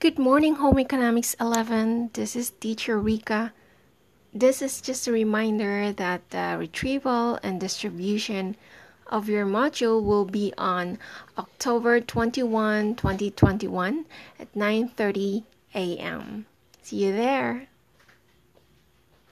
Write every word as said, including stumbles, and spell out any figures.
Good morning, Home Economics eleven. This is Teacher Rika. This is just a reminder that the retrieval and distribution of your module will be on October twenty-first, twenty twenty-one at nine thirty a m See you there!